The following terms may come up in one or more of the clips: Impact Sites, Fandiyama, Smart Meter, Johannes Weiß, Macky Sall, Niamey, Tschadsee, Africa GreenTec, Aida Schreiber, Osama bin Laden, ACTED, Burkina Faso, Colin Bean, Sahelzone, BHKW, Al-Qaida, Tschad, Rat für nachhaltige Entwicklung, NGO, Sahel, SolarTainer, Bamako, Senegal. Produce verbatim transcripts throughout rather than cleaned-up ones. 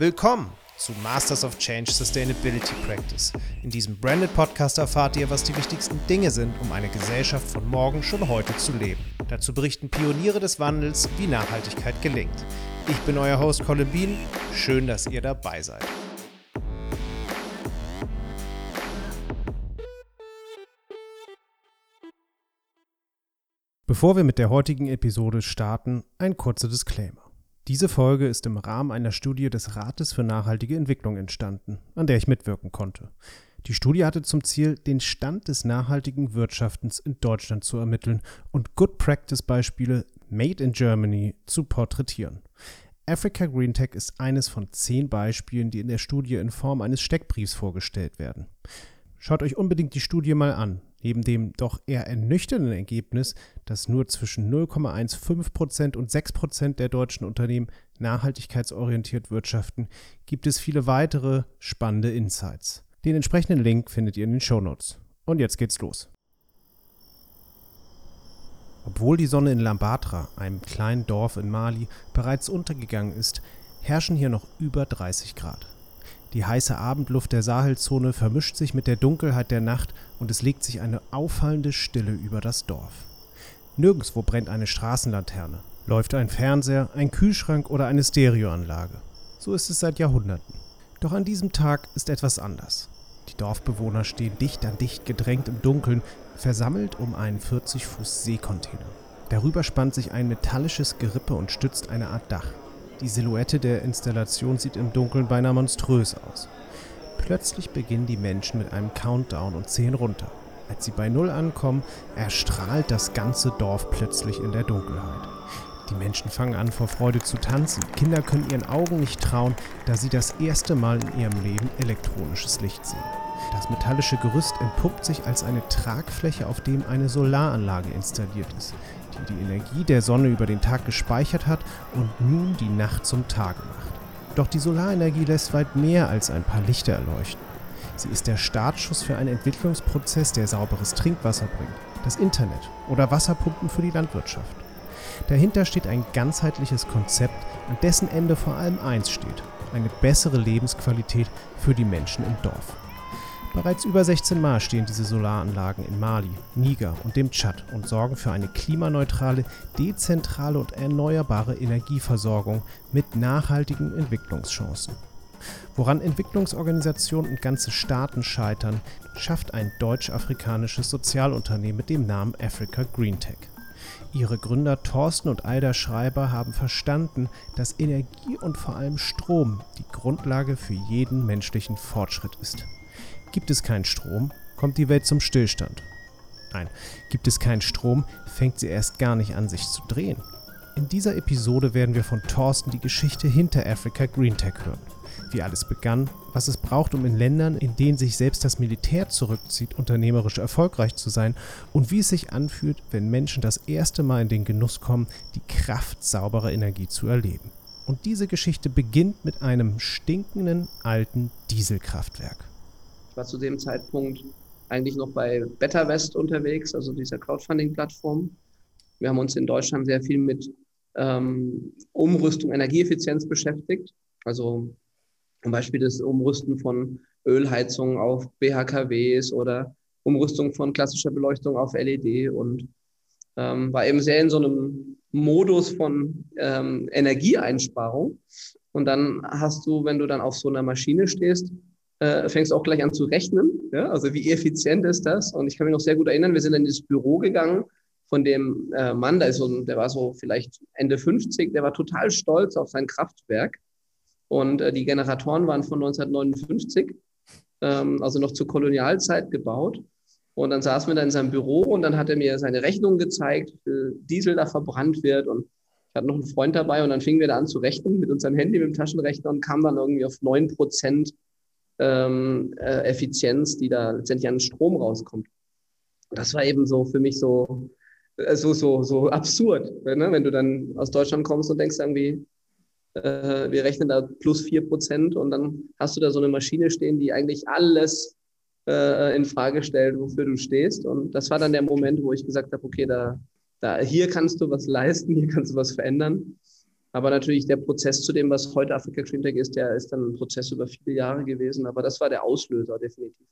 Willkommen zu Masters of Change Sustainability Practice. In diesem Branded Podcast erfahrt ihr, was die wichtigsten Dinge sind, um eine Gesellschaft von morgen schon heute zu leben. Dazu berichten Pioniere des Wandels, wie Nachhaltigkeit gelingt. Ich bin euer Host Colin Bean. Schön, dass ihr dabei seid. Bevor wir mit der heutigen Episode starten, ein kurzer Disclaimer. Diese Folge ist im Rahmen einer Studie des Rates für nachhaltige Entwicklung entstanden, an der ich mitwirken konnte. Die Studie hatte zum Ziel, den Stand des nachhaltigen Wirtschaftens in Deutschland zu ermitteln und Good-Practice-Beispiele made in Germany zu porträtieren. Africa GreenTec ist eines von zehn Beispielen, die in der Studie in Form eines Steckbriefs vorgestellt werden. Schaut euch unbedingt die Studie mal an. Neben dem doch eher ernüchternden Ergebnis, dass nur zwischen null Komma fünfzehn Prozent und sechs Prozent der deutschen Unternehmen nachhaltigkeitsorientiert wirtschaften, gibt es viele weitere spannende Insights. Den entsprechenden Link findet ihr in den Shownotes. Und jetzt geht's los. Obwohl die Sonne in Lambatra, einem kleinen Dorf in Mali, bereits untergegangen ist, herrschen hier noch über dreißig Grad. Die heiße Abendluft der Sahelzone vermischt sich mit der Dunkelheit der Nacht und es legt sich eine auffallende Stille über das Dorf. Nirgendwo brennt eine Straßenlaterne, läuft ein Fernseher, ein Kühlschrank oder eine Stereoanlage. So ist es seit Jahrhunderten. Doch an diesem Tag ist etwas anders. Die Dorfbewohner stehen dicht an dicht gedrängt im Dunkeln, versammelt um einen vierzig Fuß Seekontainer. Darüber spannt sich ein metallisches Gerippe und stützt eine Art Dach. Die Silhouette der Installation sieht im Dunkeln beinahe monströs aus. Plötzlich beginnen die Menschen mit einem Countdown und zählen runter. Als sie bei Null ankommen, erstrahlt das ganze Dorf plötzlich in der Dunkelheit. Die Menschen fangen an, vor Freude zu tanzen. Kinder können ihren Augen nicht trauen, da sie das erste Mal in ihrem Leben elektronisches Licht sehen. Das metallische Gerüst entpuppt sich als eine Tragfläche, auf dem eine Solaranlage installiert ist, die die Energie der Sonne über den Tag gespeichert hat und nun die Nacht zum Tage macht. Doch die Solarenergie lässt weit mehr als ein paar Lichter erleuchten. Sie ist der Startschuss für einen Entwicklungsprozess, der sauberes Trinkwasser bringt, das Internet oder Wasserpumpen für die Landwirtschaft. Dahinter steht ein ganzheitliches Konzept, an dessen Ende vor allem eins steht: eine bessere Lebensqualität für die Menschen im Dorf. Bereits über sechzehn Mal stehen diese Solaranlagen in Mali, Niger und dem Tschad und sorgen für eine klimaneutrale, dezentrale und erneuerbare Energieversorgung mit nachhaltigen Entwicklungschancen. Woran Entwicklungsorganisationen und ganze Staaten scheitern, schafft ein deutsch-afrikanisches Sozialunternehmen mit dem Namen Africa GreenTec. Ihre Gründer Thorsten und Aida Schreiber haben verstanden, dass Energie und vor allem Strom die Grundlage für jeden menschlichen Fortschritt ist. Gibt es keinen Strom, kommt die Welt zum Stillstand. Nein, gibt es keinen Strom, fängt sie erst gar nicht an, sich zu drehen. In dieser Episode werden wir von Thorsten die Geschichte hinter Africa GreenTec hören. Wie alles begann, was es braucht, um in Ländern, in denen sich selbst das Militär zurückzieht, unternehmerisch erfolgreich zu sein und wie es sich anfühlt, wenn Menschen das erste Mal in den Genuss kommen, die Kraft sauberer Energie zu erleben. Und diese Geschichte beginnt mit einem stinkenden alten Dieselkraftwerk. War zu dem Zeitpunkt eigentlich noch bei Bettervest unterwegs, also dieser Crowdfunding-Plattform. Wir haben uns in Deutschland sehr viel mit ähm, Umrüstung, Energieeffizienz beschäftigt. Also zum Beispiel das Umrüsten von Ölheizungen auf B H K Ws oder Umrüstung von klassischer Beleuchtung auf L E D und ähm, war eben sehr in so einem Modus von ähm, Energieeinsparung. Und dann hast du, wenn du dann auf so einer Maschine stehst, Äh, fängst auch gleich an zu rechnen, ja? Also wie effizient ist das? Und ich kann mich noch sehr gut erinnern, wir sind in das Büro gegangen von dem äh, Mann, der, ist so, der war so vielleicht Ende fünfzig, der war total stolz auf sein Kraftwerk und äh, die Generatoren waren von neunzehnhundertneunundfünfzig, ähm, also noch zur Kolonialzeit gebaut und dann saßen wir da in seinem Büro und dann hat er mir seine Rechnung gezeigt, wie viel Diesel da verbrannt wird und ich hatte noch einen Freund dabei und dann fingen wir da an zu rechnen mit unserem Handy, mit dem Taschenrechner und kamen dann irgendwie auf neun Prozent Ähm, äh, Effizienz, die da letztendlich an den Strom rauskommt. Das war eben so für mich so, äh, so, so, so absurd, ne? Wenn du dann aus Deutschland kommst und denkst irgendwie, äh, wir rechnen da plus vier Prozent und dann hast du da so eine Maschine stehen, die eigentlich alles äh, in Frage stellt, wofür du stehst. Und das war dann der Moment, wo ich gesagt habe, okay, da, da hier kannst du was leisten, hier kannst du was verändern. Aber natürlich der Prozess zu dem, was heute Africa GreenTec ist, der ist dann ein Prozess über viele Jahre gewesen. Aber das war der Auslöser, definitiv.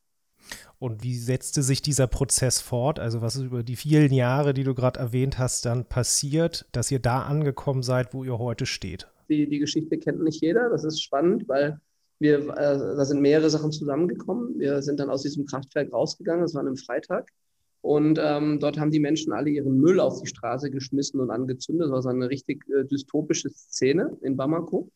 Und wie setzte sich dieser Prozess fort? Also was ist über die vielen Jahre, die du gerade erwähnt hast, dann passiert, dass ihr da angekommen seid, wo ihr heute steht? Die, die Geschichte kennt nicht jeder. Das ist spannend, weil wir, äh, da sind mehrere Sachen zusammengekommen. Wir sind dann aus diesem Kraftwerk rausgegangen. Das war an einem Freitag. Und ähm, dort haben die Menschen alle ihren Müll auf die Straße geschmissen und angezündet. Das war so eine richtig äh, dystopische Szene in Bamako.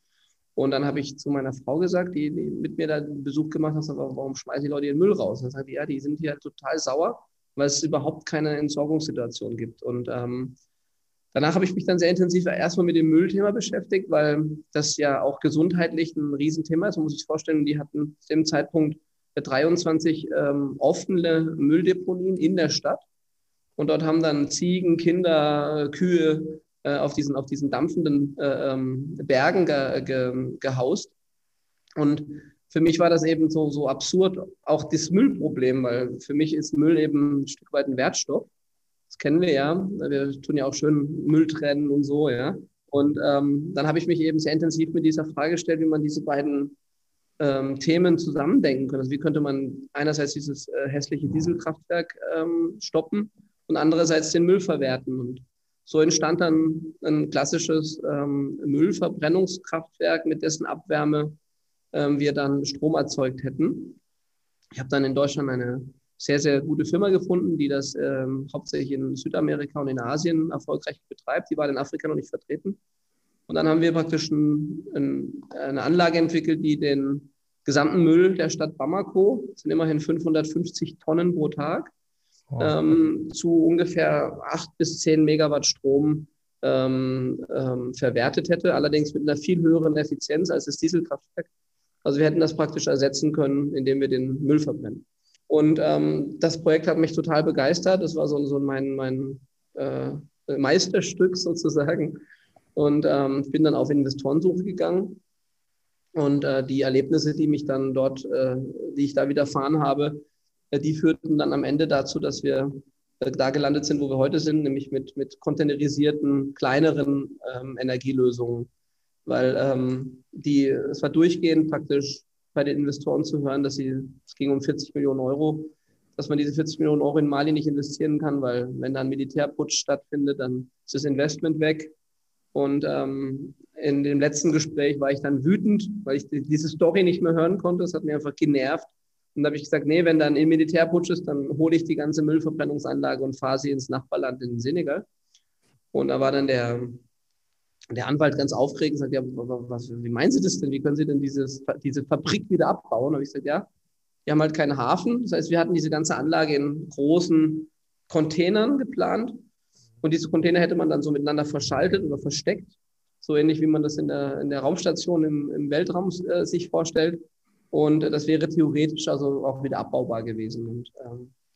Und dann habe ich zu meiner Frau gesagt, die, die mit mir da einen Besuch gemacht hat, warum schmeißen die Leute ihren Müll raus? Und dann sagt die, ja, die sind hier total sauer, weil es überhaupt keine Entsorgungssituation gibt. Und ähm, danach habe ich mich dann sehr intensiv erstmal mit dem Müllthema beschäftigt, weil das ja auch gesundheitlich ein Riesenthema ist. Man muss sich vorstellen, die hatten zu dem Zeitpunkt dreiundzwanzig ähm, offene Mülldeponien in der Stadt. Und dort haben dann Ziegen, Kinder, Kühe äh, auf diesen, auf diesen dampfenden äh, ähm, Bergen ge, ge, gehaust. Und für mich war das eben so, so absurd, auch das Müllproblem, weil für mich ist Müll eben ein Stück weit ein Wertstoff. Das kennen wir ja. Wir tun ja auch schön Müll trennen und so, ja. Und ähm, dann habe ich mich eben sehr intensiv mit dieser Frage gestellt, wie man diese beiden Ähm, Themen zusammendenken können. Also wie könnte man einerseits dieses äh, hässliche Dieselkraftwerk ähm, stoppen und andererseits den Müll verwerten. Und so entstand dann ein klassisches ähm, Müllverbrennungskraftwerk, mit dessen Abwärme ähm, wir dann Strom erzeugt hätten. Ich habe dann in Deutschland eine sehr, sehr gute Firma gefunden, die das ähm, hauptsächlich in Südamerika und in Asien erfolgreich betreibt. Die war in Afrika noch nicht vertreten. Und dann haben wir praktisch ein, ein, eine Anlage entwickelt, die den gesamten Müll der Stadt Bamako, das sind immerhin fünfhundertfünfzig Tonnen pro Tag, oh. ähm, zu ungefähr acht bis zehn Megawatt Strom ähm, ähm, verwertet hätte, allerdings mit einer viel höheren Effizienz als das Dieselkraftwerk. Also wir hätten das praktisch ersetzen können, indem wir den Müll verbrennen. Und ähm, das Projekt hat mich total begeistert. Das war so, so mein, mein äh, Meisterstück sozusagen. Und ähm, bin dann auf Investorensuche gegangen und äh, die Erlebnisse, die mich dann dort, äh, die ich da widerfahren habe, äh, die führten dann am Ende dazu, dass wir äh, da gelandet sind, wo wir heute sind, nämlich mit, mit containerisierten, kleineren ähm, Energielösungen. Weil ähm, die, es war durchgehend praktisch bei den Investoren zu hören, dass sie, es ging um vierzig Millionen Euro, dass man diese vierzig Millionen Euro in Mali nicht investieren kann, weil wenn da ein Militärputsch stattfindet, dann ist das Investment weg. Und ähm, in dem letzten Gespräch war ich dann wütend, weil ich diese Story nicht mehr hören konnte. Das hat mich einfach genervt. Und da habe ich gesagt, nee, wenn dann ein Militärputsch ist, dann hole ich die ganze Müllverbrennungsanlage und fahre sie ins Nachbarland in Senegal. Und da war dann der, der Anwalt ganz aufgeregt und sagt, ja, was, wie meinen Sie das denn? Wie können Sie denn dieses, diese Fabrik wieder abbauen? Und da habe ich gesagt, ja, wir haben halt keinen Hafen. Das heißt, wir hatten diese ganze Anlage in großen Containern geplant. Und diese Container hätte man dann so miteinander verschaltet oder versteckt, so ähnlich wie man das in der, in der Raumstation im, im Weltraum äh, sich vorstellt. Und äh, das wäre theoretisch also auch wieder abbaubar gewesen. Und äh,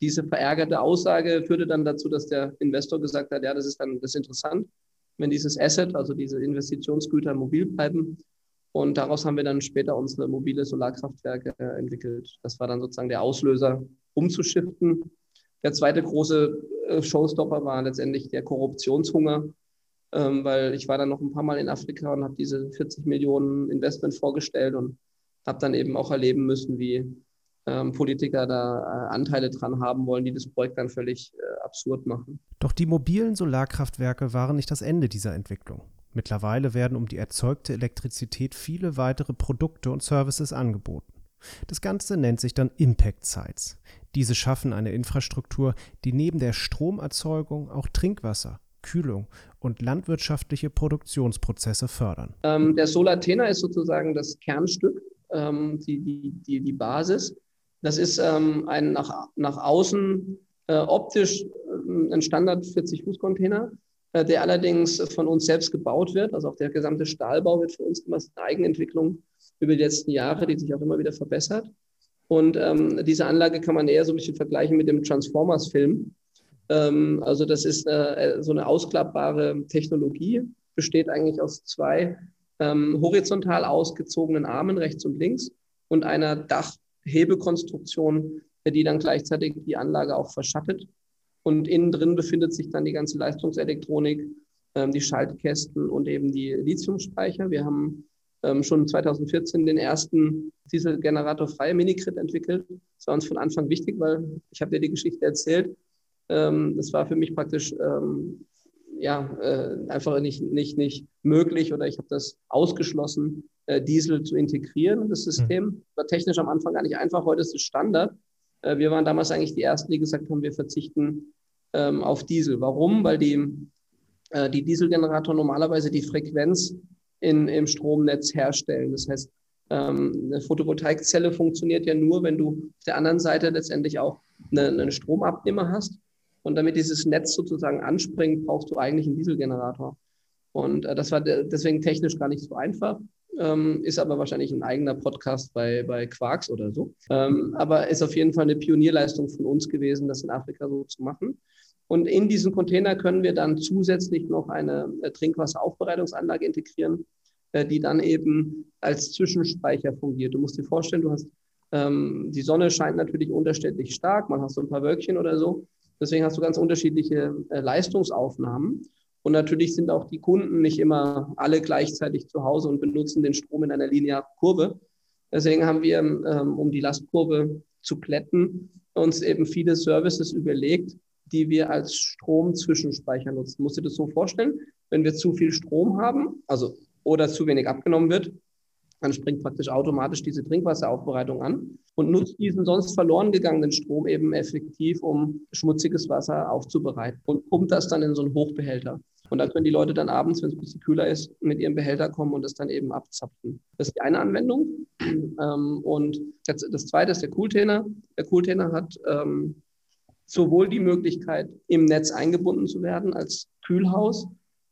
diese verärgerte Aussage führte dann dazu, dass der Investor gesagt hat, ja, das ist dann das ist interessant, wenn dieses Asset, also diese Investitionsgüter mobil bleiben. Und daraus haben wir dann später unsere mobile Solarkraftwerke äh, entwickelt. Das war dann sozusagen der Auslöser, umzuschiften. Der zweite große Showstopper war letztendlich der Korruptionshunger, ähm, weil ich war dann noch ein paar Mal in Afrika und habe diese vierzig Millionen Investment vorgestellt und habe dann eben auch erleben müssen, wie ähm, Politiker da äh, Anteile dran haben wollen, die das Projekt dann völlig äh, absurd machen. Doch die mobilen Solarkraftwerke waren nicht das Ende dieser Entwicklung. Mittlerweile werden um die erzeugte Elektrizität viele weitere Produkte und Services angeboten. Das Ganze nennt sich dann Impact Sites. Diese schaffen eine Infrastruktur, die neben der Stromerzeugung auch Trinkwasser, Kühlung und landwirtschaftliche Produktionsprozesse fördern. Ähm, der SolarTainer ist sozusagen das Kernstück, ähm, die, die, die, die Basis. Das ist ähm, ein nach, nach außen äh, optisch äh, ein Standard vierzig Fuß Container, äh, der allerdings von uns selbst gebaut wird. Also auch der gesamte Stahlbau wird für uns gemacht, eine Eigenentwicklung über die letzten Jahre, die sich auch immer wieder verbessert. Und ähm, diese Anlage kann man eher so ein bisschen vergleichen mit dem Transformers-Film. Ähm, also das ist äh, so eine ausklappbare Technologie, besteht eigentlich aus zwei ähm, horizontal ausgezogenen Armen, rechts und links, und einer Dachhebekonstruktion, die dann gleichzeitig die Anlage auch verschattet. Und innen drin befindet sich dann die ganze Leistungselektronik, ähm, die Schaltkästen und eben die Lithiumspeicher. Wir haben ähm, schon zweitausendvierzehn den ersten dieselgeneratorfreie Minikrit entwickelt. Das war uns von Anfang wichtig, weil ich habe dir die Geschichte erzählt. Ähm, das war für mich praktisch ähm, ja, äh, einfach nicht, nicht, nicht möglich, oder ich habe das ausgeschlossen, äh, Diesel zu integrieren in das System. War technisch am Anfang gar nicht einfach, heute ist es Standard. Äh, wir waren damals eigentlich die Ersten, die gesagt haben, wir verzichten ähm, auf Diesel. Warum? Weil die, äh, die Dieselgenerator normalerweise die Frequenz in, im Stromnetz herstellen. Das heißt, ähm, eine Photovoltaikzelle funktioniert ja nur, wenn du auf der anderen Seite letztendlich auch eine, einen Stromabnehmer hast. Und damit dieses Netz sozusagen anspringt, brauchst du eigentlich einen Dieselgenerator. Und äh, das war de- deswegen technisch gar nicht so einfach, ähm, ist aber wahrscheinlich ein eigener Podcast bei, bei Quarks oder so. Ähm, aber ist auf jeden Fall eine Pionierleistung von uns gewesen, das in Afrika so zu machen. Und in diesen Container können wir dann zusätzlich noch eine äh, Trinkwasseraufbereitungsanlage integrieren, äh, die dann eben als Zwischenspeicher fungiert. Du musst dir vorstellen, du hast ähm, die Sonne scheint natürlich unterschiedlich stark, man hat so ein paar Wölkchen oder so. Deswegen hast du ganz unterschiedliche äh, Leistungsaufnahmen. Und natürlich sind auch die Kunden nicht immer alle gleichzeitig zu Hause und benutzen den Strom in einer linearen Kurve. Deswegen haben wir, ähm, um die Lastkurve zu glätten, uns eben viele Services überlegt, die wir als Stromzwischenspeicher nutzen. Musst du dir das so vorstellen? Wenn wir zu viel Strom haben, also oder zu wenig abgenommen wird, dann springt praktisch automatisch diese Trinkwasseraufbereitung an und nutzt diesen sonst verloren gegangenen Strom eben effektiv, um schmutziges Wasser aufzubereiten, und pumpt das dann in so einen Hochbehälter. Und da können die Leute dann abends, wenn es ein bisschen kühler ist, mit ihrem Behälter kommen und das dann eben abzapfen. Das ist die eine Anwendung. Und das zweite ist der Cooltainer. Der Cooltainer hat sowohl die Möglichkeit, im Netz eingebunden zu werden als Kühlhaus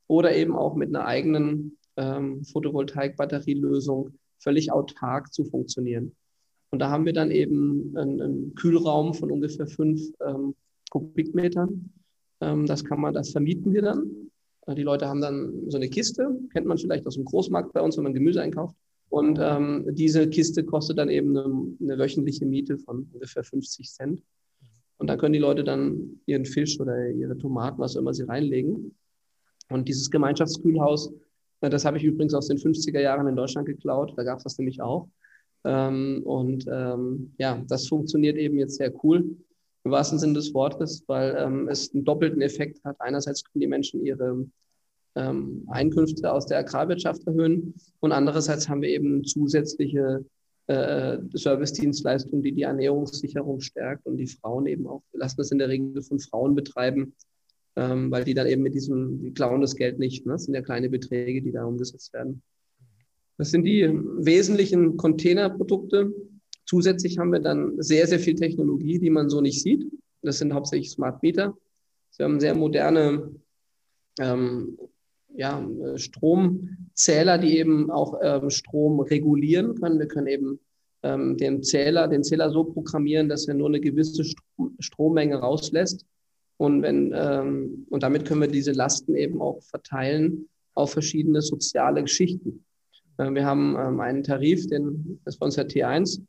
oder eben auch mit einer eigenen Ähm, Photovoltaik-Batterielösung völlig autark zu funktionieren. Und da haben wir dann eben einen, einen Kühlraum von ungefähr fünf ähm, Kubikmetern. Ähm, das kann man, das vermieten wir dann. Äh, die Leute haben dann so eine Kiste, kennt man vielleicht aus dem Großmarkt bei uns, wenn man Gemüse einkauft. Und ähm, diese Kiste kostet dann eben eine, eine wöchentliche Miete von ungefähr fünfzig Cent. Und da können die Leute dann ihren Fisch oder ihre Tomaten, was auch immer sie reinlegen. Und dieses Gemeinschaftskühlhaus, das habe ich übrigens aus den fünfziger Jahren in Deutschland geklaut. Da gab es das nämlich auch. Ähm, und ähm, ja, das funktioniert eben jetzt sehr cool, im wahrsten Sinne des Wortes, weil ähm, es einen doppelten Effekt hat. Einerseits können die Menschen ihre ähm, Einkünfte aus der Agrarwirtschaft erhöhen und andererseits haben wir eben zusätzliche äh, Service-Dienstleistungen, die die Ernährungssicherung stärkt und die Frauen eben auch, wir lassen das in der Regel von Frauen betreiben, weil die dann eben mit diesem, die klauen das Geld nicht, ne? Das sind ja kleine Beträge, die da umgesetzt werden. Das sind die wesentlichen Containerprodukte. Zusätzlich haben wir dann sehr, sehr viel Technologie, die man so nicht sieht. Das sind hauptsächlich Smart Meter. Wir haben sehr moderne ähm, ja, Stromzähler, die eben auch ähm, Strom regulieren können. Wir können eben ähm, den, Zähler, den Zähler so programmieren, dass er nur eine gewisse Strom, Strommenge rauslässt. Und, wenn, ähm, und damit können wir diese Lasten eben auch verteilen auf verschiedene soziale Schichten. Ähm, wir haben ähm, einen Tarif, den, das ist bei uns der T eins.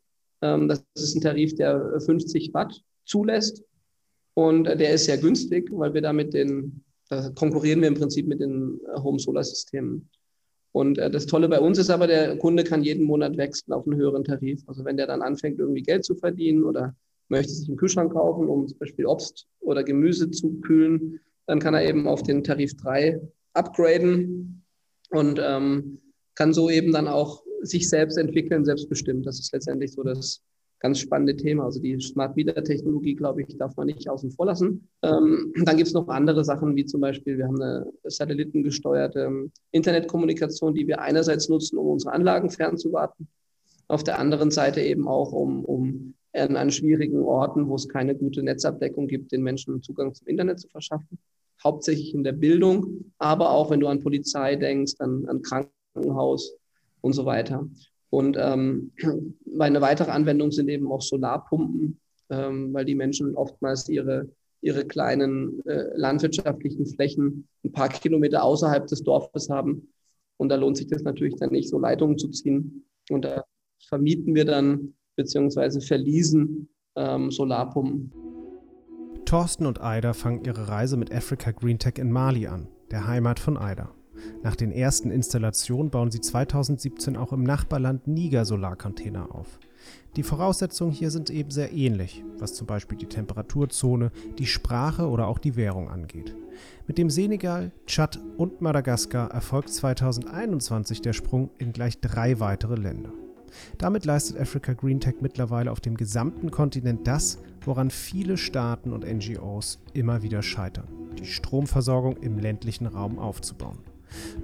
Ähm, das ist ein Tarif, der fünfzig Watt zulässt. Und äh, der ist sehr günstig, weil wir damit den, da konkurrieren wir im Prinzip mit den äh, Home-Solar-Systemen. Und äh, das Tolle bei uns ist aber, der Kunde kann jeden Monat wechseln auf einen höheren Tarif. Also wenn der dann anfängt, irgendwie Geld zu verdienen oder möchte sich einen Kühlschrank kaufen, um zum Beispiel Obst oder Gemüse zu kühlen, dann kann er eben auf den Tarif drei upgraden und ähm, kann so eben dann auch sich selbst entwickeln, selbstbestimmt. Das ist letztendlich so das ganz spannende Thema. Also die Smart-Meter-Technologie, glaube ich, darf man nicht außen vor lassen. Ähm, dann gibt es noch andere Sachen, wie zum Beispiel, wir haben eine satellitengesteuerte Internetkommunikation, die wir einerseits nutzen, um unsere Anlagen fernzuwarten, auf der anderen Seite eben auch, um, um An, an schwierigen Orten, wo es keine gute Netzabdeckung gibt, den Menschen Zugang zum Internet zu verschaffen. Hauptsächlich in der Bildung, aber auch wenn du an Polizei denkst, an, an Krankenhaus und so weiter. Und ähm, eine weitere Anwendung sind eben auch Solarpumpen, ähm, weil die Menschen oftmals ihre, ihre kleinen äh, landwirtschaftlichen Flächen ein paar Kilometer außerhalb des Dorfes haben. Und da lohnt sich das natürlich dann nicht, so Leitungen zu ziehen. Und da vermieten wir dann beziehungsweise verließen ähm, Solarpumpen. Thorsten und Aida fangen ihre Reise mit Africa GreenTec in Mali an. der Heimat von Aida. Nach den ersten Installationen bauen sie zweitausendsiebzehn auch im Nachbarland Niger Solarcontainer auf. Die Voraussetzungen hier sind eben sehr ähnlich, was zum Beispiel die Temperaturzone, die Sprache oder auch die Währung angeht. Mit dem Senegal, Tschad und Madagaskar erfolgt zweitausendeinundzwanzig der Sprung in gleich drei weitere Länder. Damit leistet Africa GreenTec mittlerweile auf dem gesamten Kontinent das, woran viele Staaten und N G Os immer wieder scheitern: die Stromversorgung im ländlichen Raum aufzubauen.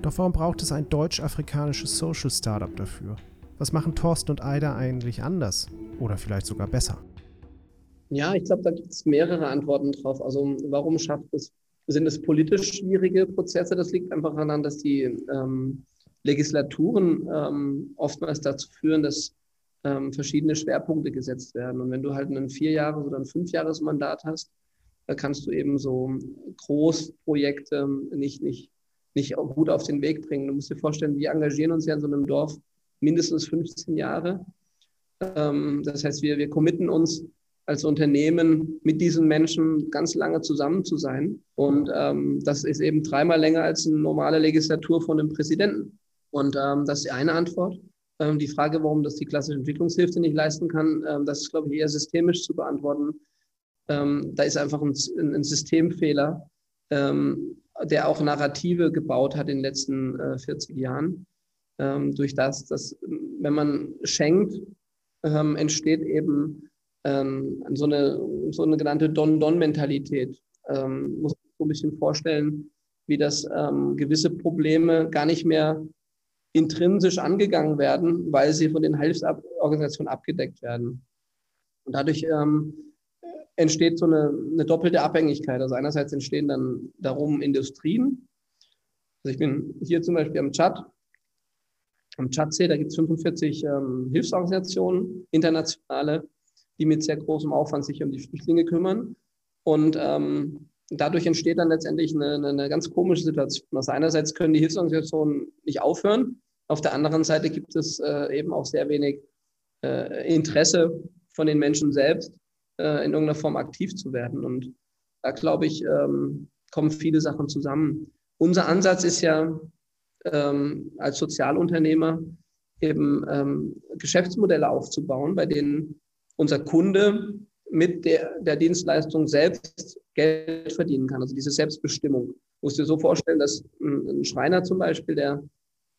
Doch warum braucht es ein deutsch-afrikanisches Social Startup dafür? Was machen Thorsten und Aida eigentlich anders oder vielleicht sogar besser? Ja, ich glaube, da gibt es mehrere Antworten drauf. Also warum schafft es, sind es politisch schwierige Prozesse? Das liegt einfach daran, dass die ähm, Legislaturen ähm, oftmals dazu führen, dass ähm, verschiedene Schwerpunkte gesetzt werden. Und wenn du halt ein Vierjahres- oder ein Fünfjahresmandat hast, da kannst du eben so Großprojekte nicht, nicht, nicht gut auf den Weg bringen. Du musst dir vorstellen, wir engagieren uns ja in so einem Dorf mindestens fünfzehn Jahre. Das heißt, wir, wir committen uns als Unternehmen, mit diesen Menschen ganz lange zusammen zu sein. Und ähm, das ist eben dreimal länger als eine normale Legislatur von einem Präsidenten. Und ähm, das ist die eine Antwort. Ähm, die Frage, warum das die klassische Entwicklungshilfe nicht leisten kann, ähm, das ist, glaube ich, eher systemisch zu beantworten. Ähm, da ist einfach ein, ein Systemfehler, ähm, der auch Narrative gebaut hat in den letzten äh, vierzig Jahren. Durch das, dass, wenn man schenkt, ähm, entsteht eben ähm, so, eine, so eine genannte Don-Don-Mentalität. Ähm, muss man so ein bisschen vorstellen, wie das ähm, gewisse Probleme gar nicht mehr intrinsisch angegangen werden, weil sie von den Hilfsorganisationen abgedeckt werden. Und dadurch ähm, entsteht so eine, eine doppelte Abhängigkeit. Also einerseits entstehen dann darum Industrien. Also ich bin hier zum Beispiel am Tschad. Am Tschadsee, da gibt es fünfundvierzig ähm, Hilfsorganisationen, internationale, die mit sehr großem Aufwand sich um die Flüchtlinge kümmern. Und ähm, dadurch entsteht dann letztendlich eine, eine ganz komische Situation. Also einerseits können die Hilfsorganisationen nicht aufhören, auf der anderen Seite gibt es äh, eben auch sehr wenig äh, Interesse von den Menschen selbst, äh, in irgendeiner Form aktiv zu werden. Und da, glaube ich, ähm, kommen viele Sachen zusammen. Unser Ansatz ist ja, Ähm, als Sozialunternehmer eben ähm, Geschäftsmodelle aufzubauen, bei denen unser Kunde mit der, der Dienstleistung selbst Geld verdienen kann, also diese Selbstbestimmung. Du musst dir so vorstellen, dass ein Schreiner zum Beispiel, der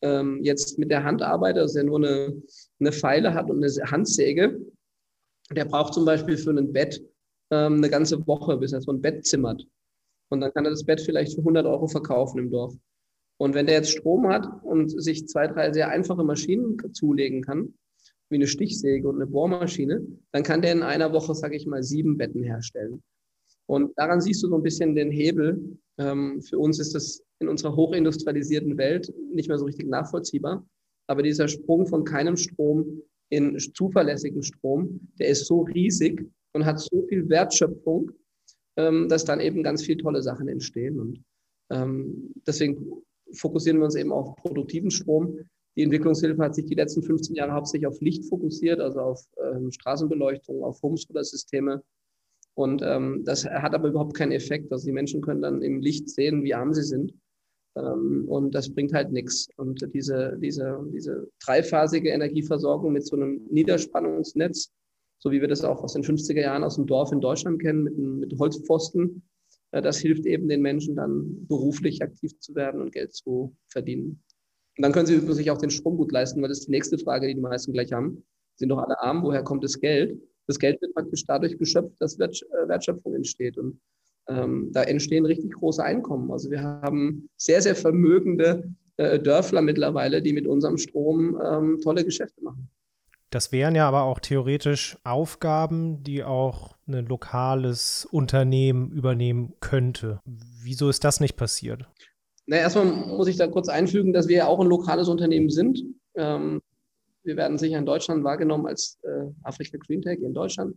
ähm, jetzt mit der Hand arbeitet, also der nur eine, eine Feile hat und eine Handsäge, der braucht zum Beispiel für ein Bett ähm, eine ganze Woche, bis er so ein Bett zimmert. Und dann kann er das Bett vielleicht für hundert Euro verkaufen im Dorf. Und wenn der jetzt Strom hat und sich zwei, drei sehr einfache Maschinen zulegen kann, wie eine Stichsäge und eine Bohrmaschine, dann kann der in einer Woche, sage ich mal, sieben Betten herstellen. Und daran siehst du so ein bisschen den Hebel. Für uns ist das in unserer hochindustrialisierten Welt nicht mehr so richtig nachvollziehbar. Aber dieser Sprung von keinem Strom in zuverlässigen Strom, der ist so riesig und hat so viel Wertschöpfung, dass dann eben ganz viele tolle Sachen entstehen. Und deswegen fokussieren wir uns eben auf produktiven Strom. Die Entwicklungshilfe hat sich die letzten fünfzehn Jahre hauptsächlich auf Licht fokussiert, also auf ähm, Straßenbeleuchtung, auf Homeschool-Systeme. Und ähm, das hat aber überhaupt keinen Effekt. Also die Menschen können dann im Licht sehen, wie arm sie sind. Ähm, und das bringt halt nichts. Und diese, diese, diese dreiphasige Energieversorgung mit so einem Niederspannungsnetz, so wie wir das auch aus den fünfziger Jahren aus dem Dorf in Deutschland kennen, mit, mit Holzpfosten, das hilft eben den Menschen dann beruflich aktiv zu werden und Geld zu verdienen. Und dann können sie sich auch den Strom gut leisten, weil das ist die nächste Frage, die die meisten gleich haben. Sind doch alle arm, woher kommt das Geld? Das Geld wird praktisch dadurch geschöpft, dass Wertschöpfung entsteht. Und ähm, da entstehen richtig große Einkommen. Also wir haben sehr, sehr vermögende äh, Dörfler mittlerweile, die mit unserem Strom ähm, tolle Geschäfte machen. Das wären ja aber auch theoretisch Aufgaben, die auch ein lokales Unternehmen übernehmen könnte. Wieso ist das nicht passiert? Na, erstmal muss ich da kurz einfügen, dass wir ja auch ein lokales Unternehmen sind. Ähm, wir werden sicher in Deutschland wahrgenommen als äh, Africa GreenTec in Deutschland.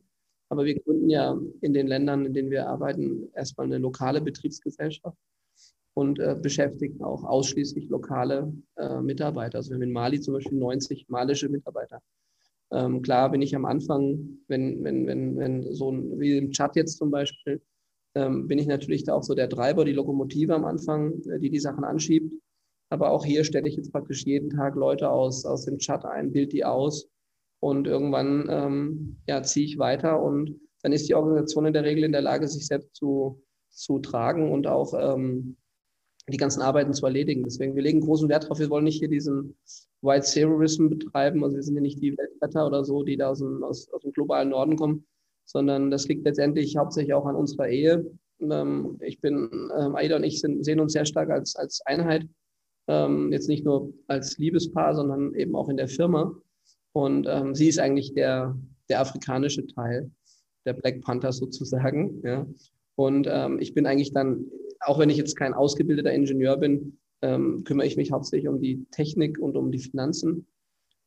Aber wir gründen ja in den Ländern, in denen wir arbeiten, erstmal eine lokale Betriebsgesellschaft und äh, beschäftigen auch ausschließlich lokale äh, Mitarbeiter. Also wir haben in Mali zum Beispiel neunzig malische Mitarbeiter. Ähm, klar bin ich am Anfang, wenn, wenn, wenn, wenn so ein, wie im Tschad jetzt zum Beispiel, ähm, bin ich natürlich da auch so der Treiber, die Lokomotive am Anfang, die die Sachen anschiebt. Aber auch hier stelle ich jetzt praktisch jeden Tag Leute aus, aus dem Chat ein, bild die aus und irgendwann ähm, ja, ziehe ich weiter und dann ist die Organisation in der Regel in der Lage, sich selbst zu, zu tragen und auch ähm, die ganzen Arbeiten zu erledigen. Deswegen, wir legen großen Wert darauf, wir wollen nicht hier diesen White Zeroism betreiben, also wir sind ja nicht die Weltretter oder so, die da aus dem, aus, aus dem globalen Norden kommen, sondern das liegt letztendlich hauptsächlich auch an unserer Ehe. Ähm, ich bin, ähm, Aida und ich sind, sehen uns sehr stark als, als Einheit, ähm, jetzt nicht nur als Liebespaar, sondern eben auch in der Firma. Und ähm, sie ist eigentlich der, der afrikanische Teil, der Black Panther sozusagen. Ja. Und ähm, ich bin eigentlich dann, auch wenn ich jetzt kein ausgebildeter Ingenieur bin, ähm, kümmere ich mich hauptsächlich um die Technik und um die Finanzen,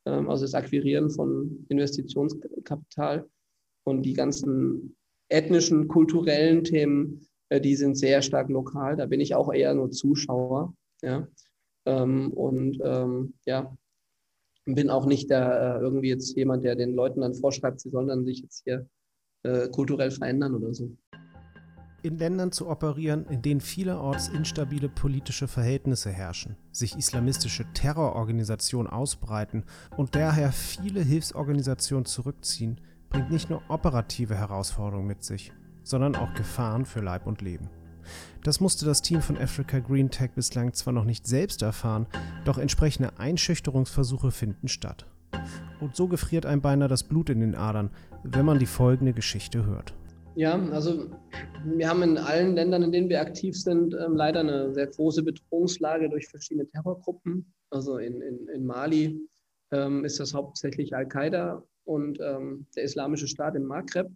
ähm, also das Akquirieren von Investitionskapital. Und die ganzen ethnischen, kulturellen Themen, äh, die sind sehr stark lokal. Da bin ich auch eher nur Zuschauer. Ja. Ähm, und ähm, ja, bin auch nicht da äh, irgendwie jetzt jemand, der den Leuten dann vorschreibt, sie sollen dann sich jetzt hier äh, kulturell verändern oder so. In Ländern zu operieren, in denen vielerorts instabile politische Verhältnisse herrschen, sich islamistische Terrororganisationen ausbreiten und daher viele Hilfsorganisationen zurückziehen, bringt nicht nur operative Herausforderungen mit sich, sondern auch Gefahren für Leib und Leben. Das musste das Team von Africa GreenTec bislang zwar noch nicht selbst erfahren, doch entsprechende Einschüchterungsversuche finden statt. Und so gefriert einem beinahe das Blut in den Adern, wenn man die folgende Geschichte hört. Ja, also wir haben in allen Ländern, in denen wir aktiv sind, ähm, leider eine sehr große Bedrohungslage durch verschiedene Terrorgruppen. Also in, in, in Mali ähm, ist das hauptsächlich Al-Qaida und ähm, der Islamische Staat im Maghreb.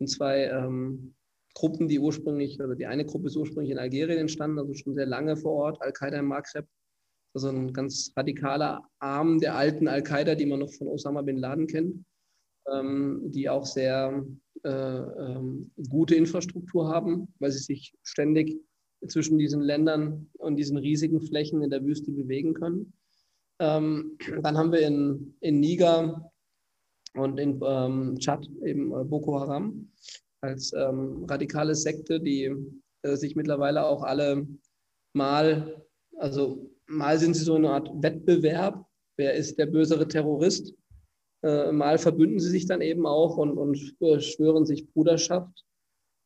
Und zwei ähm, Gruppen, die ursprünglich, also die eine Gruppe ist ursprünglich in Algerien entstanden, also schon sehr lange vor Ort, Al-Qaida im Maghreb. Also ein ganz radikaler Arm der alten Al-Qaida, die man noch von Osama bin Laden kennt, ähm, die auch sehr äh, ähm, gute Infrastruktur haben, weil sie sich ständig zwischen diesen Ländern und diesen riesigen Flächen in der Wüste bewegen können. Ähm, dann haben wir in, in Niger und in ähm, Tschad eben äh, Boko Haram als ähm, radikale Sekte, die äh, sich mittlerweile auch alle mal, also mal sind sie so eine Art Wettbewerb, wer ist der bösere Terrorist, äh, mal verbünden sie sich dann eben auch und, und schwören sich Bruderschaft.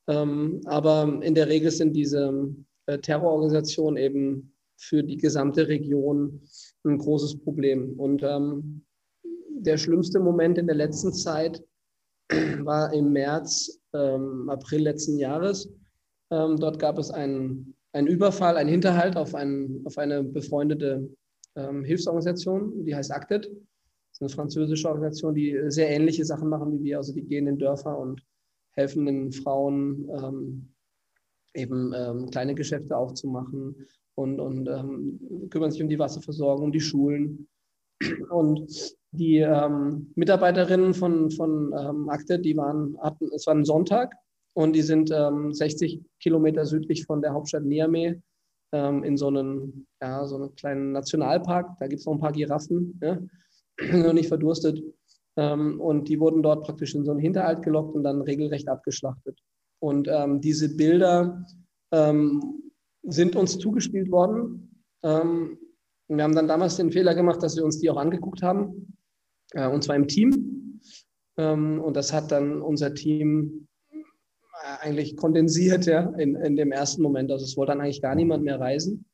Ähm, aber in der Regel sind diese äh, Terrororganisationen eben für die gesamte Region ein großes Problem. Und ähm, der schlimmste Moment in der letzten Zeit war im März, ähm, April letzten Jahres. Ähm, dort gab es einen, einen Überfall, einen Hinterhalt auf, einen, auf eine befreundete ähm, Hilfsorganisation, die heißt ACTED. Das ist eine französische Organisation, die sehr ähnliche Sachen machen wie wir. Also die gehen in Dörfer und helfen den Frauen, ähm, eben ähm, kleine Geschäfte aufzumachen und, und ähm, kümmern sich um die Wasserversorgung, um die Schulen. Und die ähm, Mitarbeiterinnen von, von ähm, ACTED, die waren, hatten, es war ein Sonntag und die sind ähm, sechzig Kilometer südlich von der Hauptstadt Niamey ähm, in so einen, ja, so einen kleinen Nationalpark. Da gibt es noch ein paar Giraffen, ja, noch nicht verdurstet. Ähm, und die wurden dort praktisch in so einen Hinterhalt gelockt und dann regelrecht abgeschlachtet. Und ähm, diese Bilder ähm, sind uns zugespielt worden. Ähm, Wir haben dann damals den Fehler gemacht, dass wir uns die auch angeguckt haben, äh, und zwar im Team. Ähm, und das hat dann unser Team eigentlich kondensiert, ja, in, in dem ersten Moment. Also es wollte dann eigentlich gar niemand mehr reisen,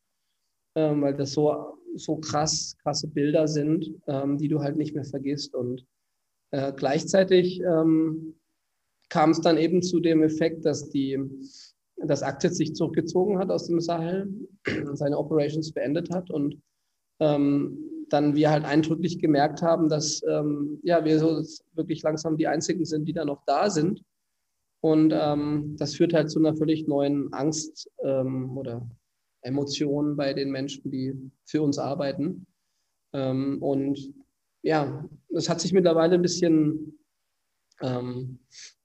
ähm, weil das so, so krass, krasse Bilder sind, ähm, die du halt nicht mehr vergisst. Und äh, gleichzeitig ähm, kam es dann eben zu dem Effekt, dass die, dass ACTED sich zurückgezogen hat aus dem Sahel und seine Operations beendet hat und Ähm, dann wir halt eindrücklich gemerkt haben, dass ähm, ja, wir so wirklich langsam die Einzigen sind, die da noch da sind. Und ähm, das führt halt zu einer völlig neuen Angst ähm, oder Emotionen bei den Menschen, die für uns arbeiten. Ähm, und ja, das hat sich mittlerweile ein bisschen ähm,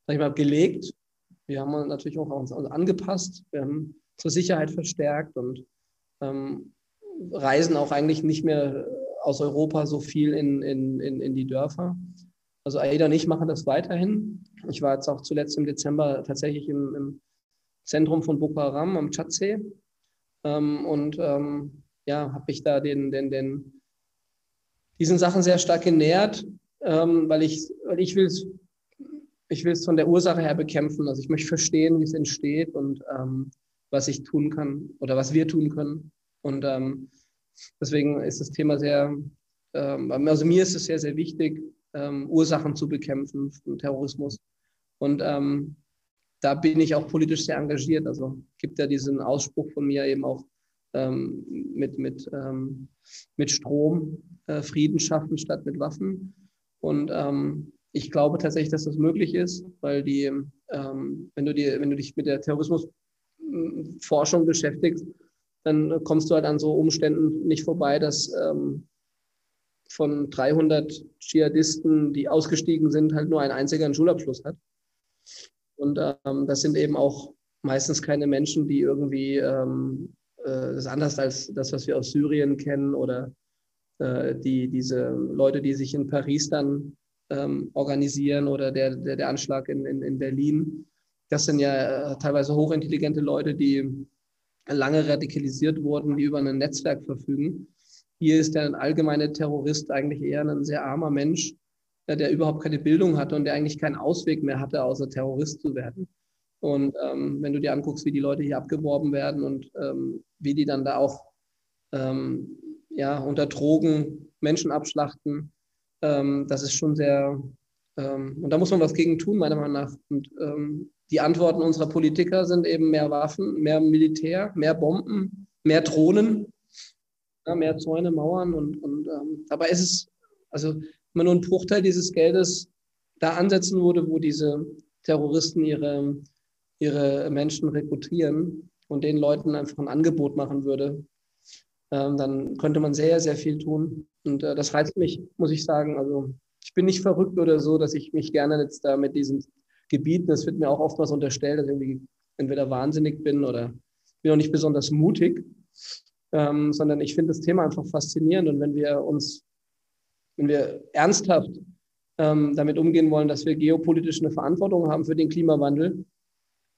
sag ich mal, gelegt. Wir haben uns natürlich auch uns angepasst, wir haben unsere Sicherheit verstärkt und ähm, reisen auch eigentlich nicht mehr aus Europa so viel in, in, in, in die Dörfer. Also Aida und ich machen das weiterhin. Ich war jetzt auch zuletzt im Dezember tatsächlich im, im Zentrum von Boko Haram am Tschadsee ähm, und ähm, ja, habe mich da den, den, den, diesen Sachen sehr stark genähert, ähm, weil ich, weil ich will es ich will es von der Ursache her bekämpfen. Also ich möchte verstehen, wie es entsteht und ähm, was ich tun kann oder was wir tun können. Und ähm, deswegen ist das Thema sehr, ähm, also mir ist es sehr, sehr wichtig, ähm, Ursachen zu bekämpfen von Terrorismus. Und ähm, da bin ich auch politisch sehr engagiert. Also gibt ja diesen Ausspruch von mir eben auch ähm, mit, mit, ähm, mit Strom, äh, Frieden schaffen statt mit Waffen. Und ähm, ich glaube tatsächlich, dass das möglich ist, weil die, ähm, wenn du dir, wenn du dich mit der Terrorismusforschung beschäftigst, dann kommst du halt an so Umständen nicht vorbei, dass ähm, von dreihundert Dschihadisten, die ausgestiegen sind, halt nur ein einziger einen Schulabschluss hat. Und ähm, das sind eben auch meistens keine Menschen, die irgendwie ähm, äh, das ist anders als das, was wir aus Syrien kennen oder äh, die diese Leute, die sich in Paris dann Ähm, organisieren oder der, der, der Anschlag in, in, in Berlin. Das sind ja äh, teilweise hochintelligente Leute, die lange radikalisiert wurden, die über ein Netzwerk verfügen. Hier ist der allgemeine Terrorist eigentlich eher ein sehr armer Mensch, der, der überhaupt keine Bildung hatte und der eigentlich keinen Ausweg mehr hatte, außer Terrorist zu werden. Und ähm, wenn du dir anguckst, wie die Leute hier abgeworben werden und ähm, wie die dann da auch ähm, ja, unter Drogen Menschen abschlachten, das ist schon sehr, und da muss man was gegen tun, meiner Meinung nach. Und die Antworten unserer Politiker sind eben mehr Waffen, mehr Militär, mehr Bomben, mehr Drohnen, mehr Zäune, Mauern. Und, und dabei ist es, also wenn nur ein Bruchteil dieses Geldes da ansetzen würde, wo diese Terroristen ihre, ihre Menschen rekrutieren und den Leuten einfach ein Angebot machen würde, dann könnte man sehr, sehr viel tun. Und äh, das reizt mich, muss ich sagen. Also ich bin nicht verrückt oder so, dass ich mich gerne jetzt da mit diesen Gebieten, das wird mir auch oftmals unterstellt, dass ich irgendwie entweder wahnsinnig bin oder bin auch nicht besonders mutig, ähm, sondern ich finde das Thema einfach faszinierend. Und wenn wir uns, wenn wir ernsthaft ähm, damit umgehen wollen, dass wir geopolitisch eine Verantwortung haben für den Klimawandel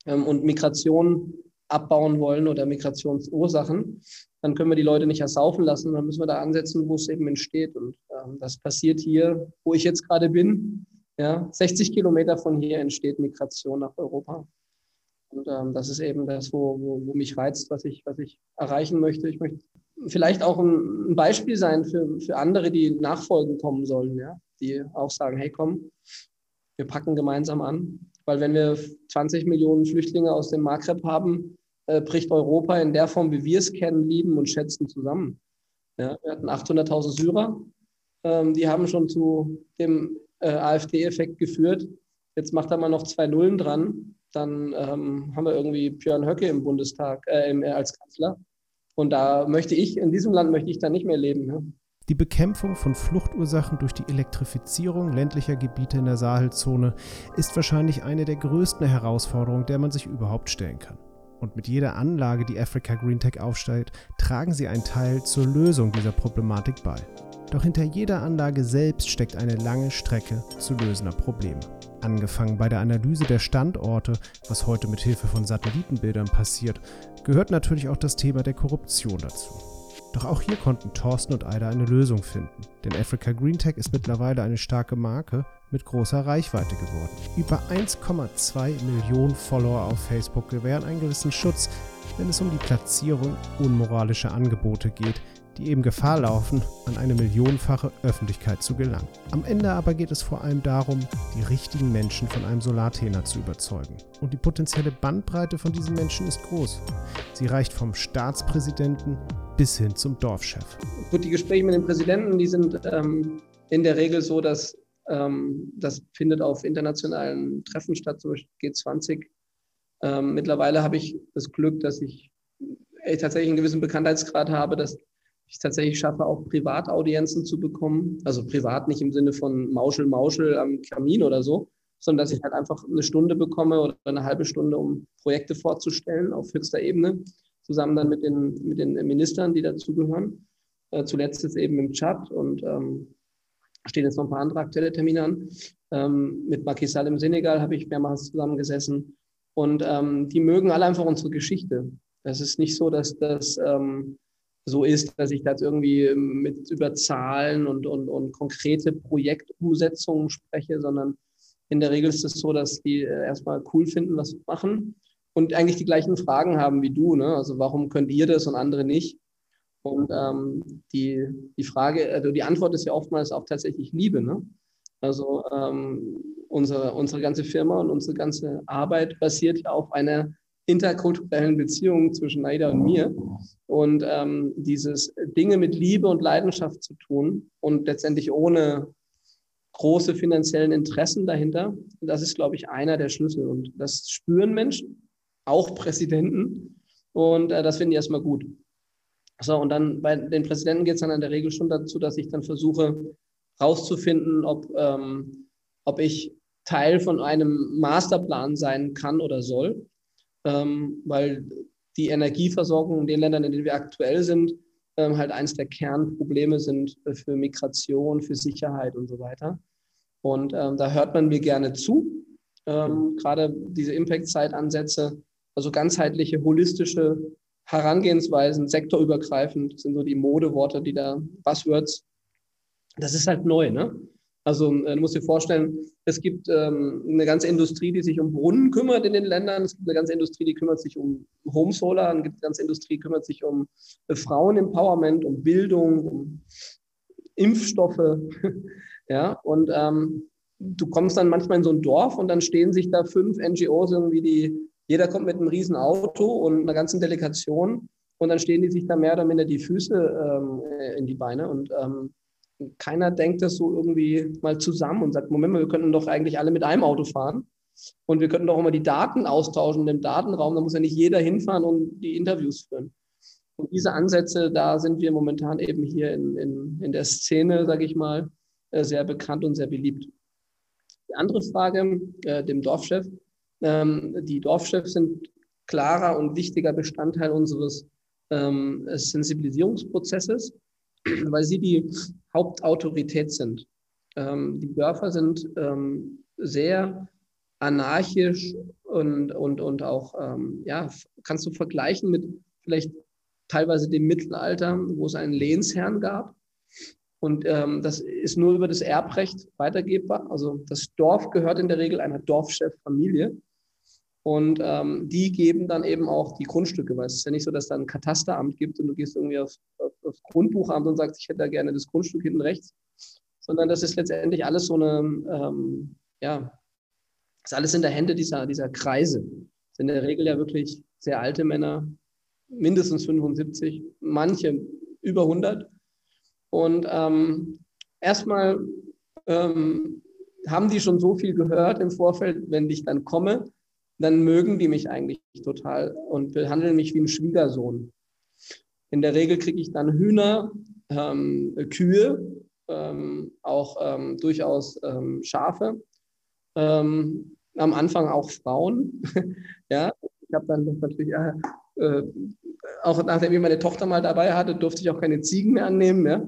ähm, und Migration abbauen wollen oder Migrationsursachen, dann können wir die Leute nicht ersaufen lassen. Dann müssen wir da ansetzen, wo es eben entsteht. Und ähm, das passiert hier, wo ich jetzt gerade bin. Ja, sechzig Kilometer von hier entsteht Migration nach Europa. Und ähm, das ist eben das, wo, wo, wo mich reizt, was ich, was ich erreichen möchte. Ich möchte vielleicht auch ein, ein Beispiel sein für, für andere, die nachfolgen kommen sollen, ja? Die auch sagen, hey komm, wir packen gemeinsam an. Weil wenn wir zwanzig Millionen Flüchtlinge aus dem Maghreb haben, äh, bricht Europa in der Form, wie wir es kennen, lieben und schätzen, zusammen. Ja, wir hatten achthunderttausend Syrer, ähm, die haben schon zu dem äh, AfD-Effekt geführt. Jetzt macht er mal noch zwei Nullen dran, dann ähm, haben wir irgendwie Björn Höcke im Bundestag äh, im, äh, als Kanzler. Und da möchte ich, in diesem Land möchte ich dann nicht mehr leben. Ne? Die Bekämpfung von Fluchtursachen durch die Elektrifizierung ländlicher Gebiete in der Sahelzone ist wahrscheinlich eine der größten Herausforderungen, der man sich überhaupt stellen kann. Und mit jeder Anlage, die Africa GreenTec aufstellt, tragen sie einen Teil zur Lösung dieser Problematik bei. Doch hinter jeder Anlage selbst steckt eine lange Strecke zu lösender Probleme. Angefangen bei der Analyse der Standorte, was heute mit Hilfe von Satellitenbildern passiert, gehört natürlich auch das Thema der Korruption dazu. Doch auch hier konnten Thorsten und Aida eine Lösung finden, denn Africa GreenTec ist mittlerweile eine starke Marke mit großer Reichweite geworden. Über eins Komma zwei Millionen Follower auf Facebook gewähren einen gewissen Schutz, wenn es um die Platzierung unmoralischer Angebote geht, die eben Gefahr laufen, an eine millionenfache Öffentlichkeit zu gelangen. Am Ende aber geht es vor allem darum, die richtigen Menschen von einem SolarTainer zu überzeugen. Und die potenzielle Bandbreite von diesen Menschen ist groß. Sie reicht vom Staatspräsidenten bis hin zum Dorfchef. Gut, die Gespräche mit den Präsidenten, die sind ähm, in der Regel so, dass ähm, das findet auf internationalen Treffen statt, zum Beispiel G zwanzig. Ähm, mittlerweile habe ich das Glück, dass ich äh, tatsächlich einen gewissen Bekanntheitsgrad habe, dass ich tatsächlich schaffe, auch Privataudienzen zu bekommen. Also privat nicht im Sinne von Mauschel, Mauschel am Kamin oder so, sondern dass ich halt einfach eine Stunde bekomme oder eine halbe Stunde, um Projekte vorzustellen auf höchster Ebene, zusammen dann mit den, mit den Ministern, die dazugehören. Äh, zuletzt jetzt eben im Tschad und ähm, stehen jetzt noch ein paar andere aktuelle Termine an. Ähm, mit Macky Sall im Senegal habe ich mehrmals zusammengesessen. Und ähm, die mögen alle einfach unsere Geschichte. Das ist nicht so, dass das ähm, so ist, dass ich da jetzt irgendwie mit über Zahlen und, und, und konkrete Projektumsetzungen spreche, sondern in der Regel ist es so, dass die erstmal cool finden, was wir machen und eigentlich die gleichen Fragen haben wie du, ne? Also warum könnt ihr das und andere nicht? Und ähm, die, die Frage, also die Antwort ist ja oftmals auch tatsächlich Liebe, ne? Also ähm, unsere, unsere ganze Firma und unsere ganze Arbeit basiert ja auf einer interkulturellen Beziehung zwischen Aida und mir. Und ähm, dieses Dinge mit Liebe und Leidenschaft zu tun und letztendlich ohne große finanziellen Interessen dahinter, das ist, glaube ich, einer der Schlüssel. Und das spüren Menschen, auch Präsidenten. Und äh, das finden die erstmal gut. So, und dann bei den Präsidenten geht es dann in der Regel schon dazu, dass ich dann versuche, rauszufinden, ob, ähm, ob ich Teil von einem Masterplan sein kann oder soll, ähm, weil die Energieversorgung in den Ländern, in denen wir aktuell sind, ähm, halt eines der Kernprobleme sind für Migration, für Sicherheit und so weiter. Und ähm, da hört man mir gerne zu, ähm, gerade diese Impact-Site-Ansätze, also ganzheitliche, holistische Herangehensweisen, sektorübergreifend, sind so die Modeworte, die da, Buzzwords. Das ist halt neu, ne? Also du musst dir vorstellen, es gibt ähm, eine ganze Industrie, die sich um Brunnen kümmert in den Ländern. Es gibt eine ganze Industrie, die kümmert sich um Home Solar. Es gibt eine ganze Industrie, die kümmert sich um äh, Frauenempowerment, um Bildung, um Impfstoffe. Ja, und ähm, du kommst dann manchmal in so ein Dorf und dann stehen sich da fünf N G Os irgendwie, die, jeder kommt mit einem riesen Auto und einer ganzen Delegation und dann stehen die sich da mehr oder minder die Füße ähm, in die Beine und ähm, keiner denkt das so irgendwie mal zusammen und sagt, Moment mal, wir könnten doch eigentlich alle mit einem Auto fahren und wir könnten doch immer die Daten austauschen im Datenraum, da muss ja nicht jeder hinfahren und die Interviews führen. Und diese Ansätze, da sind wir momentan eben hier in, in, in der Szene, sage ich mal, sehr bekannt und sehr beliebt. Die andere Frage, äh, dem Dorfchef. Ähm, die Dorfchefs sind klarer und wichtiger Bestandteil unseres ähm, Sensibilisierungsprozesses, weil sie die Hauptautorität sind. Ähm, die Dörfer sind ähm, sehr anarchisch und, und, und auch, ähm, ja, kannst du vergleichen mit vielleicht teilweise dem Mittelalter, wo es einen Lehnsherrn gab. Und ähm, das ist nur über das Erbrecht weitergebbar. Also das Dorf gehört in der Regel einer Dorfcheffamilie. Und ähm, die geben dann eben auch die Grundstücke, weil es ist ja nicht so, dass da ein Katasteramt gibt und du gehst irgendwie auf, auf, auf Grundbuchamt und sagst, ich hätte da gerne das Grundstück hinten rechts, sondern das ist letztendlich alles so eine, ähm, ja, ist alles in der Hände dieser, dieser Kreise. Das sind in der Regel ja wirklich sehr alte Männer, mindestens fünfundsiebzig, manche über hundert. Und ähm, erstmal ähm, haben die schon so viel gehört im Vorfeld, wenn ich dann komme, dann mögen die mich eigentlich total und behandeln mich wie einen Schwiegersohn. In der Regel kriege ich dann Hühner, ähm, Kühe, ähm, auch ähm, durchaus ähm, Schafe, ähm, am Anfang auch Frauen. Ja, ich habe dann natürlich, äh, äh, auch nachdem ich meine Tochter mal dabei hatte, durfte ich auch keine Ziegen mehr annehmen. Ja?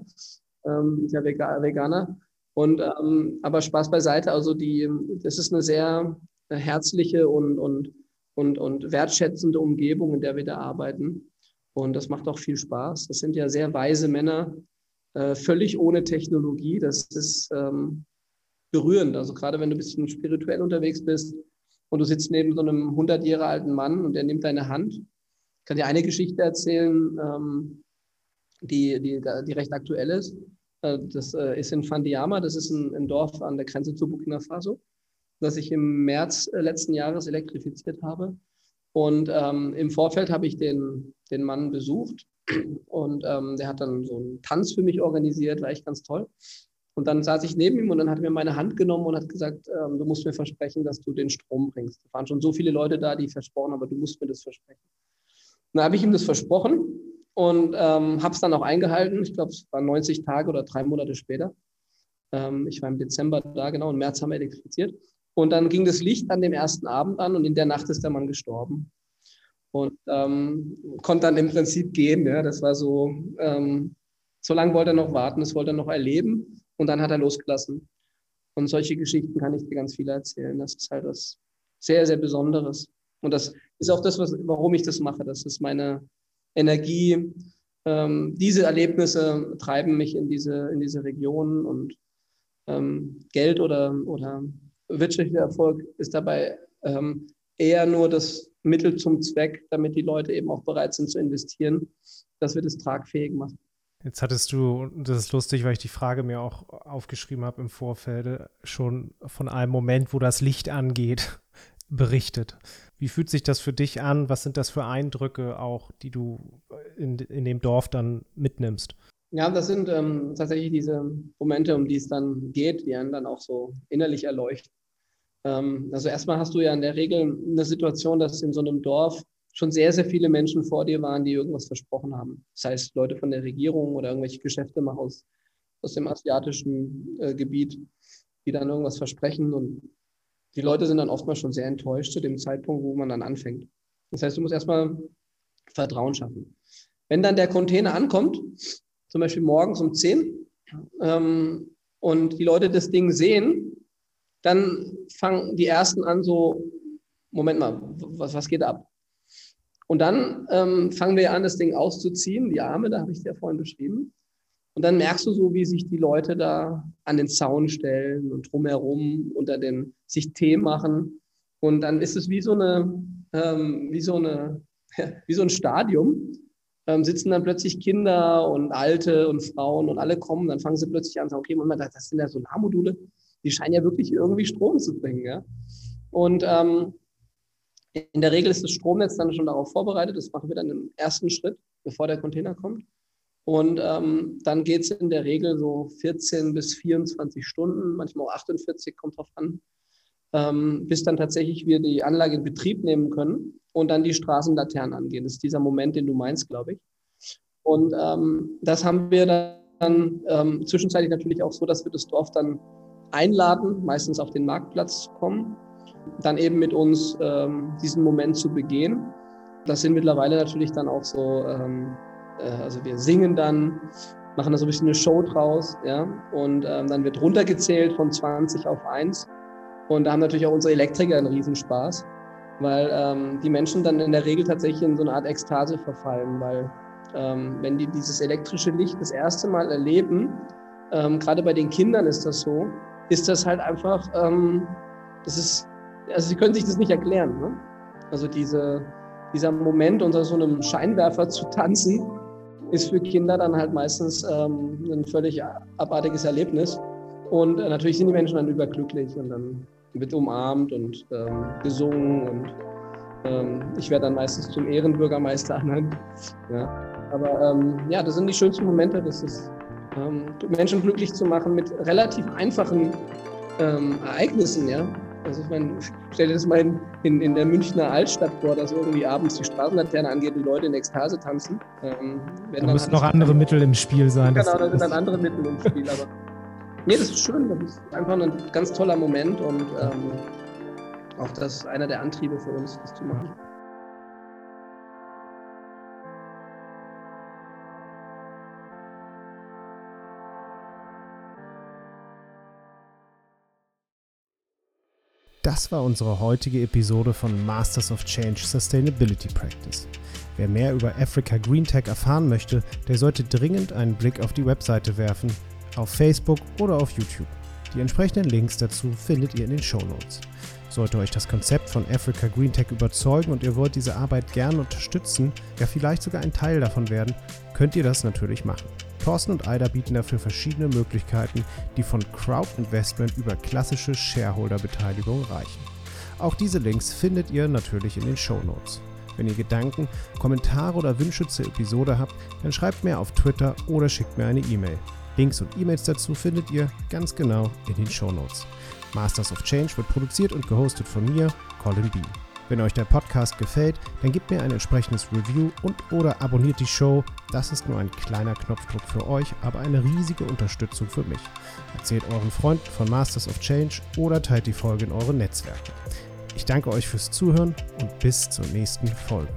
Ähm, ich bin ja Veganer. Und, ähm, aber Spaß beiseite, also die, das ist eine sehr eine herzliche und, und, und, und wertschätzende Umgebung, in der wir da arbeiten. Und das macht auch viel Spaß. Das sind ja sehr weise Männer, äh, völlig ohne Technologie. Das ist ähm, berührend. Also gerade wenn du ein bisschen spirituell unterwegs bist und du sitzt neben so einem hundert Jahre alten Mann und der nimmt deine Hand. Ich kann dir eine Geschichte erzählen, ähm, die, die, die recht aktuell ist. Äh, das äh, ist in Fandiyama. Das ist ein, ein Dorf an der Grenze zu Burkina Faso, dass ich im März letzten Jahres elektrifiziert habe. Und ähm, im Vorfeld habe ich den, den Mann besucht und ähm, der hat dann so einen Tanz für mich organisiert, war echt ganz toll. Und dann saß ich neben ihm und dann hat er mir meine Hand genommen und hat gesagt, ähm, du musst mir versprechen, dass du den Strom bringst. Da waren schon so viele Leute da, die versprochen, aber du musst mir das versprechen. Und dann habe ich ihm das versprochen und ähm, habe es dann auch eingehalten. Ich glaube, es waren neunzig Tage oder drei Monate später. Ähm, ich war im Dezember da, genau, im März haben wir elektrifiziert. Und dann ging das Licht an dem ersten Abend an und in der Nacht ist der Mann gestorben. Und ähm, konnte dann im Prinzip gehen. Ja? Das war so, ähm, so lange wollte er noch warten, das wollte er noch erleben. Und dann hat er losgelassen. Und solche Geschichten kann ich dir ganz viele erzählen. Das ist halt was sehr, sehr Besonderes. Und das ist auch das, was, warum ich das mache. Das ist meine Energie. Ähm, diese Erlebnisse treiben mich in diese, in diese Regionen, und ähm, Geld oder, oder wirtschaftlicher Erfolg ist dabei ähm, eher nur das Mittel zum Zweck, damit die Leute eben auch bereit sind zu investieren, dass wir das tragfähig machen. Jetzt hattest du, das ist lustig, weil ich die Frage mir auch aufgeschrieben habe im Vorfeld, schon von einem Moment, wo das Licht angeht, berichtet. Wie fühlt sich das für dich an? Was sind das für Eindrücke auch, die du in, in dem Dorf dann mitnimmst? Ja, das sind ähm, tatsächlich diese Momente, um die es dann geht, die einen dann auch so innerlich erleuchten. Ähm, also erstmal hast du ja in der Regel eine Situation, dass in so einem Dorf schon sehr, sehr viele Menschen vor dir waren, die irgendwas versprochen haben. Das heißt, Leute von der Regierung oder irgendwelche Geschäftemacher aus, aus dem asiatischen äh, Gebiet, die dann irgendwas versprechen. Und die Leute sind dann oftmals schon sehr enttäuscht zu dem Zeitpunkt, wo man dann anfängt. Das heißt, du musst erstmal Vertrauen schaffen. Wenn dann der Container ankommt, zum Beispiel morgens um zehn, ähm, und die Leute das Ding sehen, dann fangen die Ersten an so, Moment mal, was, was geht ab? Und dann ähm, fangen wir an, das Ding auszuziehen, die Arme, da habe ich dir ja vorhin beschrieben. Und dann merkst du so, wie sich die Leute da an den Zaun stellen und drumherum unter den, sich Tee machen. Und dann ist es wie so eine, ähm, wie so eine, wie so ein Stadium. Ähm, sitzen dann plötzlich Kinder und Alte und Frauen und alle kommen. Dann fangen sie plötzlich an und sagen, okay, Moment, das sind ja Solarmodule. Die scheinen ja wirklich irgendwie Strom zu bringen, ja. Und ähm, in der Regel ist das Stromnetz dann schon darauf vorbereitet. Das machen wir dann im ersten Schritt, bevor der Container kommt. Und ähm, dann geht es in der Regel so vierzehn bis vierundzwanzig Stunden, manchmal auch achtundvierzig, kommt drauf an, ähm, bis dann tatsächlich wir die Anlage in Betrieb nehmen können und dann die Straßenlaternen angehen. Das ist dieser Moment, den du meinst, glaube ich. Und ähm, das haben wir dann ähm, zwischenzeitlich natürlich auch so, dass wir das Dorf dann einladen, meistens auf den Marktplatz zu kommen, dann eben mit uns ähm, diesen Moment zu begehen. Das sind mittlerweile natürlich dann auch so, ähm, äh, also wir singen dann, machen da so ein bisschen eine Show draus, ja, und ähm, dann wird runtergezählt von zwanzig auf eins. Und da haben natürlich auch unsere Elektriker einen Riesenspaß, weil ähm, die Menschen dann in der Regel tatsächlich in so eine Art Ekstase verfallen, weil ähm, wenn die dieses elektrische Licht das erste Mal erleben, ähm, gerade bei den Kindern ist das so, ist das halt einfach, ähm, das ist, also sie können sich das nicht erklären, ne? Also diese, dieser Moment, unter so einem Scheinwerfer zu tanzen, ist für Kinder dann halt meistens ähm, ein völlig abartiges Erlebnis. Und äh, natürlich sind die Menschen dann überglücklich und dann wird umarmt und ähm, gesungen und ähm, ich werde dann meistens zum Ehrenbürgermeister ernannt. Ja. Aber ähm, ja, das sind die schönsten Momente, das ist, ähm, Menschen glücklich zu machen mit relativ einfachen ähm, Ereignissen, ja. Also ich meine, stell dir das mal in, in, in der Münchner Altstadt vor, dass irgendwie abends die Straßenlaterne angeht und Leute in Ekstase tanzen. Ähm, da müssen halt noch andere Mittel im Spiel sein. Genau, da sind dann andere Mittel im Spiel. Aber nee, das ist schön, das ist einfach ein ganz toller Moment und ähm, auch das ist einer der Antriebe für uns, das zu machen. Das war unsere heutige Episode von Masters of Change Sustainability Practice. Wer mehr über Africa GreenTec erfahren möchte, der sollte dringend einen Blick auf die Webseite werfen, auf Facebook oder auf YouTube. Die entsprechenden Links dazu findet ihr in den Shownotes. Sollte euch das Konzept von Africa GreenTec überzeugen und ihr wollt diese Arbeit gerne unterstützen, ja vielleicht sogar ein Teil davon werden, könnt ihr das natürlich machen. Thorsten und Aida bieten dafür verschiedene Möglichkeiten, die von Crowdinvestment über klassische Shareholder-Beteiligung reichen. Auch diese Links findet ihr natürlich in den Shownotes. Wenn ihr Gedanken, Kommentare oder Wünsche zur Episode habt, dann schreibt mir auf Twitter oder schickt mir eine E-Mail. Links und E-Mails dazu findet ihr ganz genau in den Shownotes. Masters of Change wird produziert und gehostet von mir, Colin Bean. Wenn euch der Podcast gefällt, dann gebt mir ein entsprechendes Review und oder abonniert die Show. Das ist nur ein kleiner Knopfdruck für euch, aber eine riesige Unterstützung für mich. Erzählt euren Freunden von Masters of Change oder teilt die Folge in eure Netzwerke. Ich danke euch fürs Zuhören und bis zur nächsten Folge.